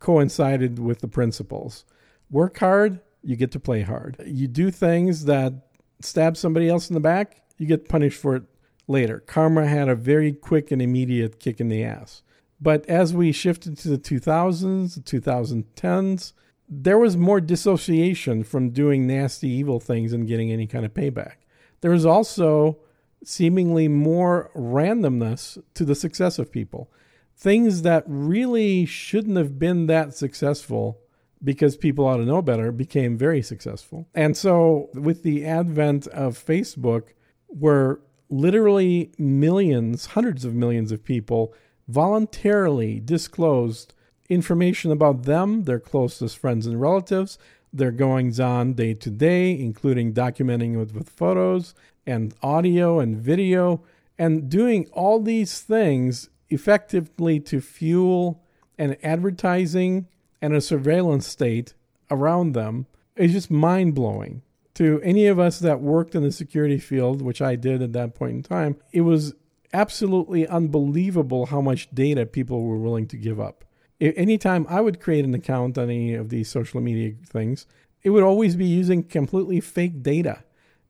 coincided with the principles. Work hard, you get to play hard. You do things that stab somebody else in the back, you get punished for it later. Karma had a very quick and immediate kick in the ass. But as we shifted to the two thousands, the twenty tens, there was more dissociation from doing nasty, evil things and getting any kind of payback. There was also seemingly more randomness to the success of people. Things that really shouldn't have been that successful because people ought to know better became very successful. And so with the advent of Facebook, where literally millions, hundreds of millions of people voluntarily disclosed information about them, their closest friends and relatives, their goings-on day-to-day, including documenting with, with photos and audio and video, and doing all these things effectively to fuel an advertising and a surveillance state around them is just mind-blowing. To any of us that worked in the security field, which I did at that point in time, it was absolutely unbelievable how much data people were willing to give up. Anytime I would create an account on any of these social media things, it would always be using completely fake data.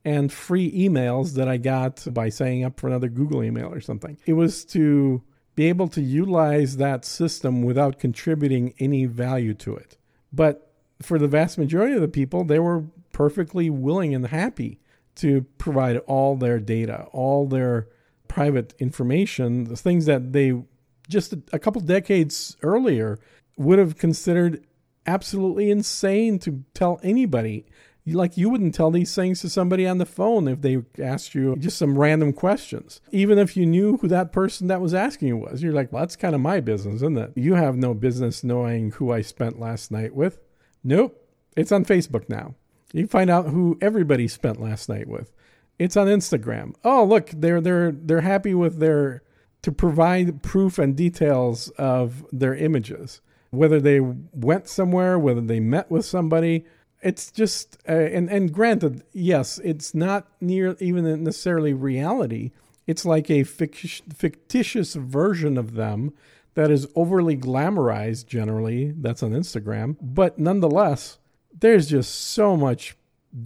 and free emails that I got by signing up for another Google email or something. It was to be able to utilize that system without contributing any value to it. But for the vast majority of the people, they were perfectly willing and happy to provide all their data, all their private information, the things that they just a couple decades earlier would have considered absolutely insane to tell anybody. Like, you wouldn't tell these things to somebody on the phone if they asked you just some random questions. Even if you knew who that person that was asking you was, you're like, well, that's kind of my business, isn't it? You have no business knowing who I spent last night with. Nope. It's on Facebook now. You can find out who everybody spent last night with. It's on Instagram. Oh, look, they're they're they're happy with their to provide proof and details of their images, whether they went somewhere, whether they met with somebody. It's just, uh, and, and granted, yes, it's not near even necessarily reality. It's like a fictitious version of them that is overly glamorized generally. That's on Instagram. But nonetheless, there's just so much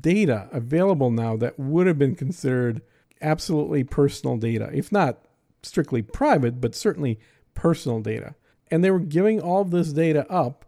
data available now that would have been considered absolutely personal data, if not strictly private, but certainly personal data. And they were giving all of this data up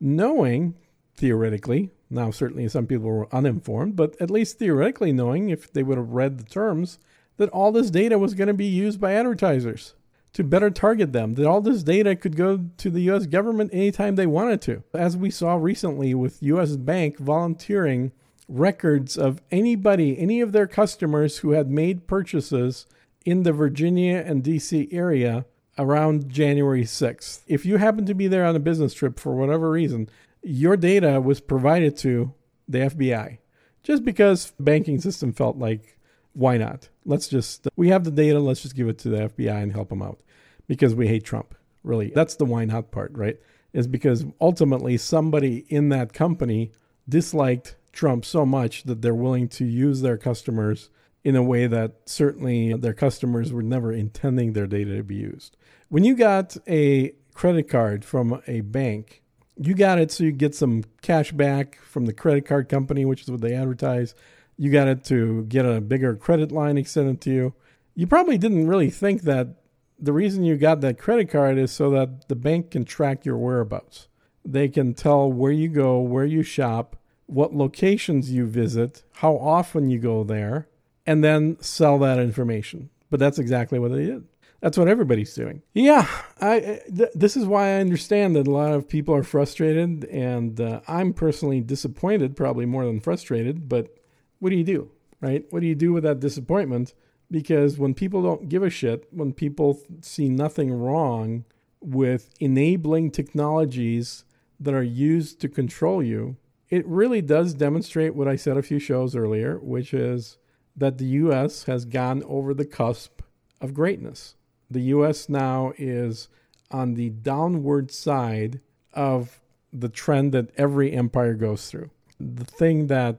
knowing, theoretically, now, certainly some people were uninformed, but at least theoretically knowing, if they would have read the terms, that all this data was going to be used by advertisers to better target them, that all this data could go to the U S government anytime they wanted to. As we saw recently with U S Bank volunteering records of anybody, any of their customers who had made purchases in the Virginia and D C area around January sixth. If you happened to be there on a business trip for whatever reason, your data was provided to the F B I just because the banking system felt like, why not? Let's just, we have the data, let's just give it to the F B I and help them out because we hate Trump. Really, that's the why not part, right? Is because ultimately somebody in that company disliked Trump so much that they're willing to use their customers in a way that certainly their customers were never intending their data to be used. When you got a credit card from a bank, you got it so you get some cash back from the credit card company, which is what they advertise. You got it to get a bigger credit line extended to you. You probably didn't really think that the reason you got that credit card is so that the bank can track your whereabouts. They can tell where you go, where you shop, what locations you visit, how often you go there, and then sell that information. But that's exactly what they did. That's what everybody's doing. Yeah, I, th- this is why I understand that a lot of people are frustrated, and uh, I'm personally disappointed, probably more than frustrated, but what do you do, right? What do you do with that disappointment? Because when people don't give a shit, when people see nothing wrong with enabling technologies that are used to control you, it really does demonstrate what I said a few shows earlier, which is that the U S has gone over the cusp of greatness. The U S now is on the downward side of the trend that every empire goes through. The thing that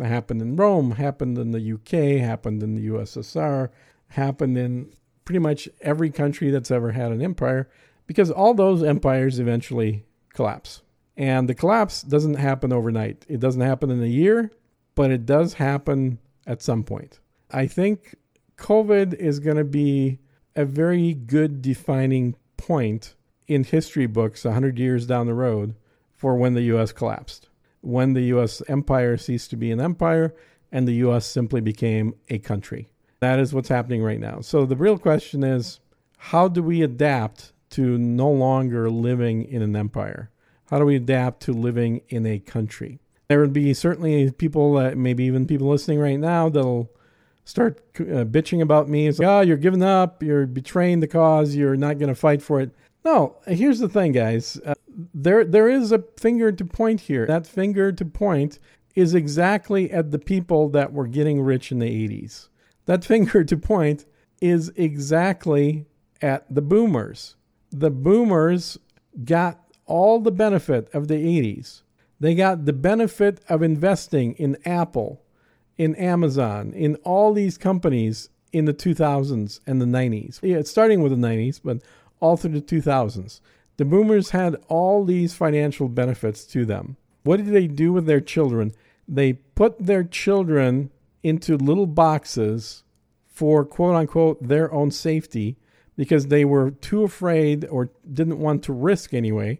happened in Rome, happened in the U K, happened in the U S S R, happened in pretty much every country that's ever had an empire, because all those empires eventually collapse. And the collapse doesn't happen overnight. It doesn't happen in a year, but it does happen at some point. I think COVID is going to be a very good defining point in history books one hundred years down the road for when the U S collapsed, when the U S empire ceased to be an empire and the U S simply became a country. That is what's happening right now. So the real question is, how do we adapt to no longer living in an empire? How do we adapt to living in a country? There would be certainly people, uh, maybe even people listening right now, that'll start uh, bitching about me. It's like, oh, you're giving up, you're betraying the cause, you're not going to fight for it. No, here's the thing, guys. Uh, there, there is a finger to point here. That finger to point is exactly at the people that were getting rich in the eighties. That finger to point is exactly at the boomers. The boomers got all the benefit of the eighties. They got the benefit of investing in Apple, in Amazon, in all these companies in the two thousands and the nineties. Yeah, it's starting with the nineties, but all through the two thousands. The boomers had all these financial benefits to them. What did they do with their children? They put their children into little boxes for, quote unquote, their own safety because they were too afraid or didn't want to risk anyway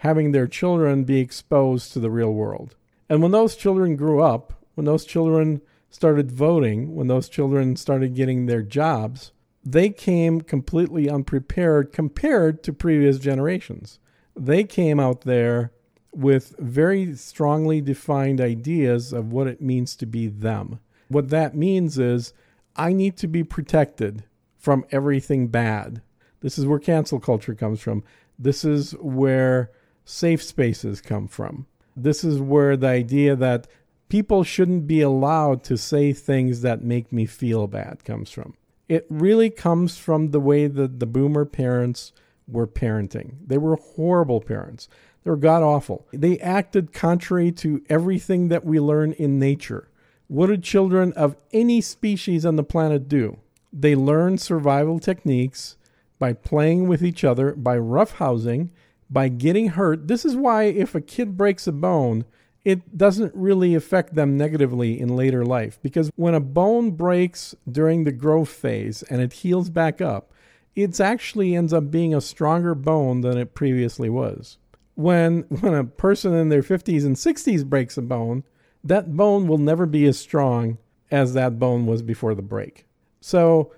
having their children be exposed to the real world. And when those children grew up, when those children started voting, when those children started getting their jobs, they came completely unprepared compared to previous generations. They came out there with very strongly defined ideas of what it means to be them. What that means is, I need to be protected from everything bad. This is where cancel culture comes from. This is where safe spaces come from. This is where the idea that people shouldn't be allowed to say things that make me feel bad comes from. It really comes from the way that the boomer parents were parenting. They were horrible parents. They were god-awful. They acted contrary to everything that we learn in nature. What do children of any species on the planet do? They learn survival techniques by playing with each other, by roughhousing, by getting hurt. This is why if a kid breaks a bone, it doesn't really affect them negatively in later life, because when a bone breaks during the growth phase and it heals back up, it actually ends up being a stronger bone than it previously was. When when a person in their fifties and sixties breaks a bone, that bone will never be as strong as that bone was before the break. So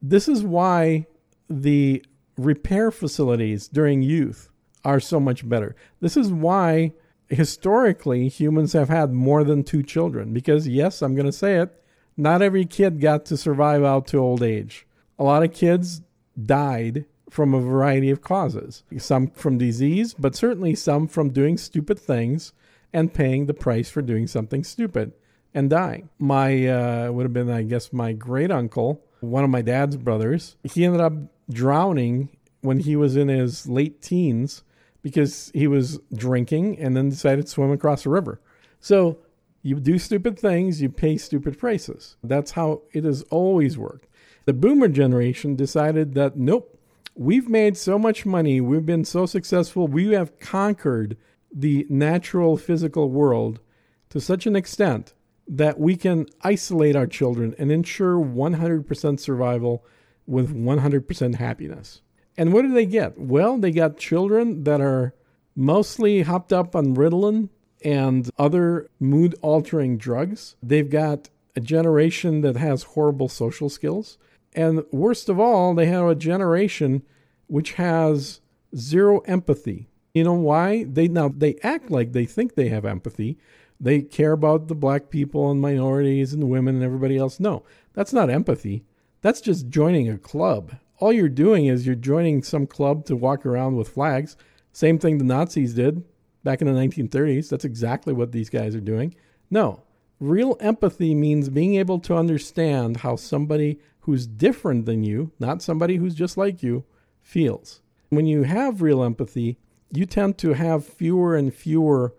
this is why the repair facilities during youth are so much better. This is why historically, humans have had more than two children because, yes, I'm going to say it, not every kid got to survive out to old age. A lot of kids died from a variety of causes, some from disease, but certainly some from doing stupid things and paying the price for doing something stupid and dying. My, uh, would have been, I guess, my great uncle, one of my dad's brothers, he ended up drowning when he was in his late teens because he was drinking and then decided to swim across a river. So you do stupid things, you pay stupid prices. That's how it has always worked. The boomer generation decided that, nope, we've made so much money, we've been so successful, we have conquered the natural physical world to such an extent that we can isolate our children and ensure one hundred percent survival with one hundred percent happiness. And what do they get? Well, they got children that are mostly hopped up on Ritalin and other mood-altering drugs. They've got a generation that has horrible social skills. And worst of all, they have a generation which has zero empathy. You know why? They now they act like they think they have empathy. They care about the black people and minorities and women and everybody else. No, that's not empathy. That's just joining a club. All you're doing is you're joining some club to walk around with flags. Same thing the Nazis did back in the nineteen thirties. That's exactly what these guys are doing. No, real empathy means being able to understand how somebody who's different than you, not somebody who's just like you, feels. When you have real empathy, you tend to have fewer and fewer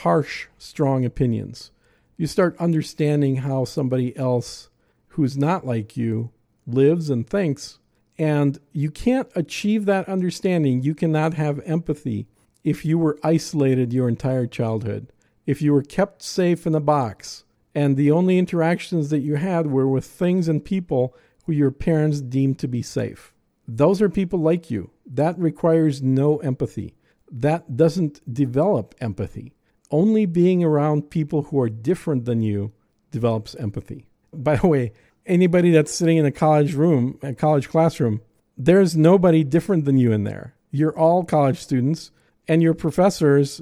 harsh, strong opinions. You start understanding how somebody else who's not like you lives and thinks. And you can't achieve that understanding. You cannot have empathy if you were isolated your entire childhood, if you were kept safe in a box, and the only interactions that you had were with things and people who your parents deemed to be safe. Those are people like you. That requires no empathy. That doesn't develop empathy. Only being around people who are different than you develops empathy. By the way, anybody that's sitting in a college room, a college classroom, there's nobody different than you in there. You're all college students, and your professors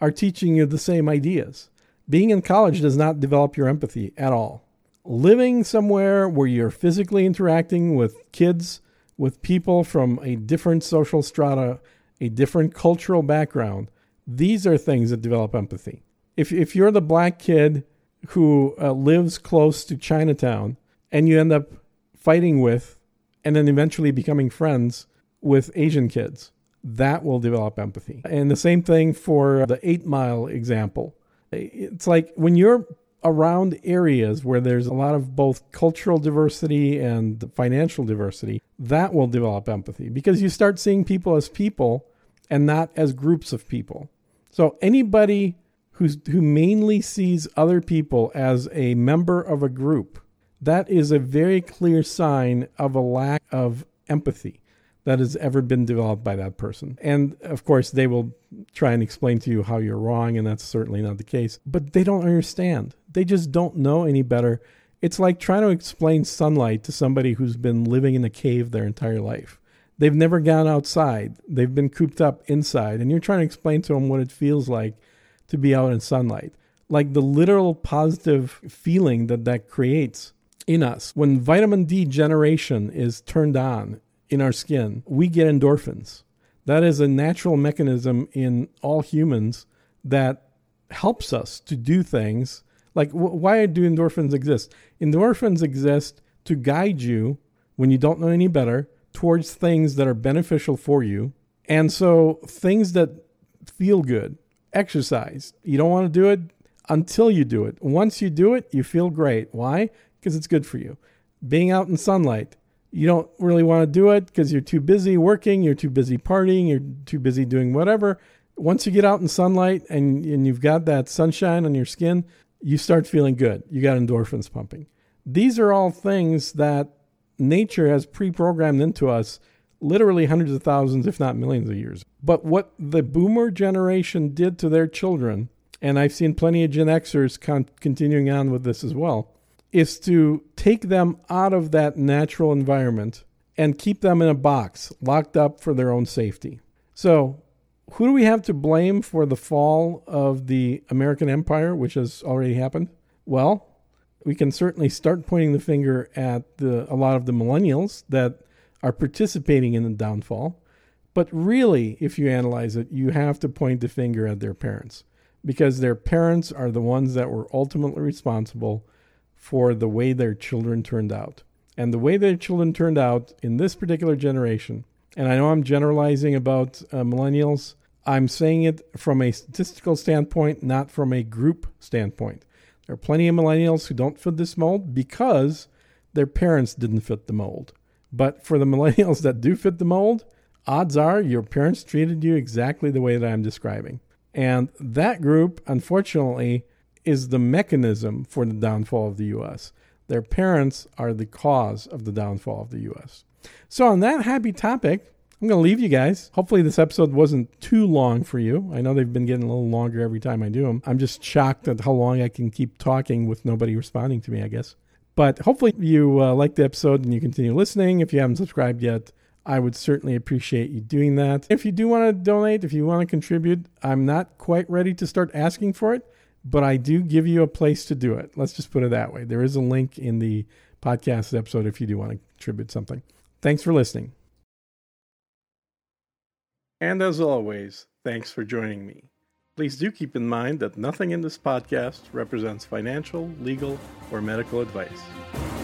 are teaching you the same ideas. Being in college does not develop your empathy at all. Living somewhere where you're physically interacting with kids, with people from a different social strata, a different cultural background, these are things that develop empathy. If, if you're the black kid who uh, lives close to Chinatown, and you end up fighting with, and then eventually becoming friends with Asian kids, that will develop empathy. And the same thing for the Eight Mile example. It's like when you're around areas where there's a lot of both cultural diversity and financial diversity, that will develop empathy because you start seeing people as people and not as groups of people. So anybody who's, who mainly sees other people as a member of a group, that is a very clear sign of a lack of empathy that has ever been developed by that person. And of course, they will try and explain to you how you're wrong, and that's certainly not the case. But they don't understand. They just don't know any better. It's like trying to explain sunlight to somebody who's been living in a cave their entire life. They've never gone outside. They've been cooped up inside. And you're trying to explain to them what it feels like to be out in sunlight. Like the literal positive feeling that that creates in us. When vitamin D generation is turned on in our skin, we get endorphins. That is a natural mechanism in all humans that helps us to do things. Like, wh- why do endorphins exist? Endorphins exist to guide you, when you don't know any better, towards things that are beneficial for you. And so things that feel good, exercise, you don't want to do it until you do it. Once you do it, you feel great. Why? Because it's good for you. Being out in sunlight, you don't really want to do it because you're too busy working, you're too busy partying, you're too busy doing whatever. Once you get out in sunlight and, and you've got that sunshine on your skin, you start feeling good. You got endorphins pumping. These are all things that nature has pre-programmed into us literally hundreds of thousands, if not millions of years. But what the boomer generation did to their children, and I've seen plenty of Gen Xers con- continuing on with this as well, is to take them out of that natural environment and keep them in a box, locked up for their own safety. So who do we have to blame for the fall of the American empire, which has already happened? Well, we can certainly start pointing the finger at the, a lot of the millennials that are participating in the downfall. But really, if you analyze it, you have to point the finger at their parents, because their parents are the ones that were ultimately responsible for the way their children turned out. And the way their children turned out in this particular generation, and I know I'm generalizing about uh, millennials, I'm saying it from a statistical standpoint, not from a group standpoint. There are plenty of millennials who don't fit this mold because their parents didn't fit the mold. But for the millennials that do fit the mold, odds are your parents treated you exactly the way that I'm describing. And that group, unfortunately, is the mechanism for the downfall of the U S. Their parents are the cause of the downfall of the U S. So on that happy topic, I'm going to leave you guys. Hopefully this episode wasn't too long for you. I know they've been getting a little longer every time I do them. I'm just shocked at how long I can keep talking with nobody responding to me, I guess. But hopefully you uh, liked the episode and you continue listening. If you haven't subscribed yet, I would certainly appreciate you doing that. If you do want to donate, if you want to contribute, I'm not quite ready to start asking for it, but I do give you a place to do it. Let's just put it that way. There is a link in the podcast episode if you do want to contribute something. Thanks for listening. And as always, thanks for joining me. Please do keep in mind that nothing in this podcast represents financial, legal, or medical advice.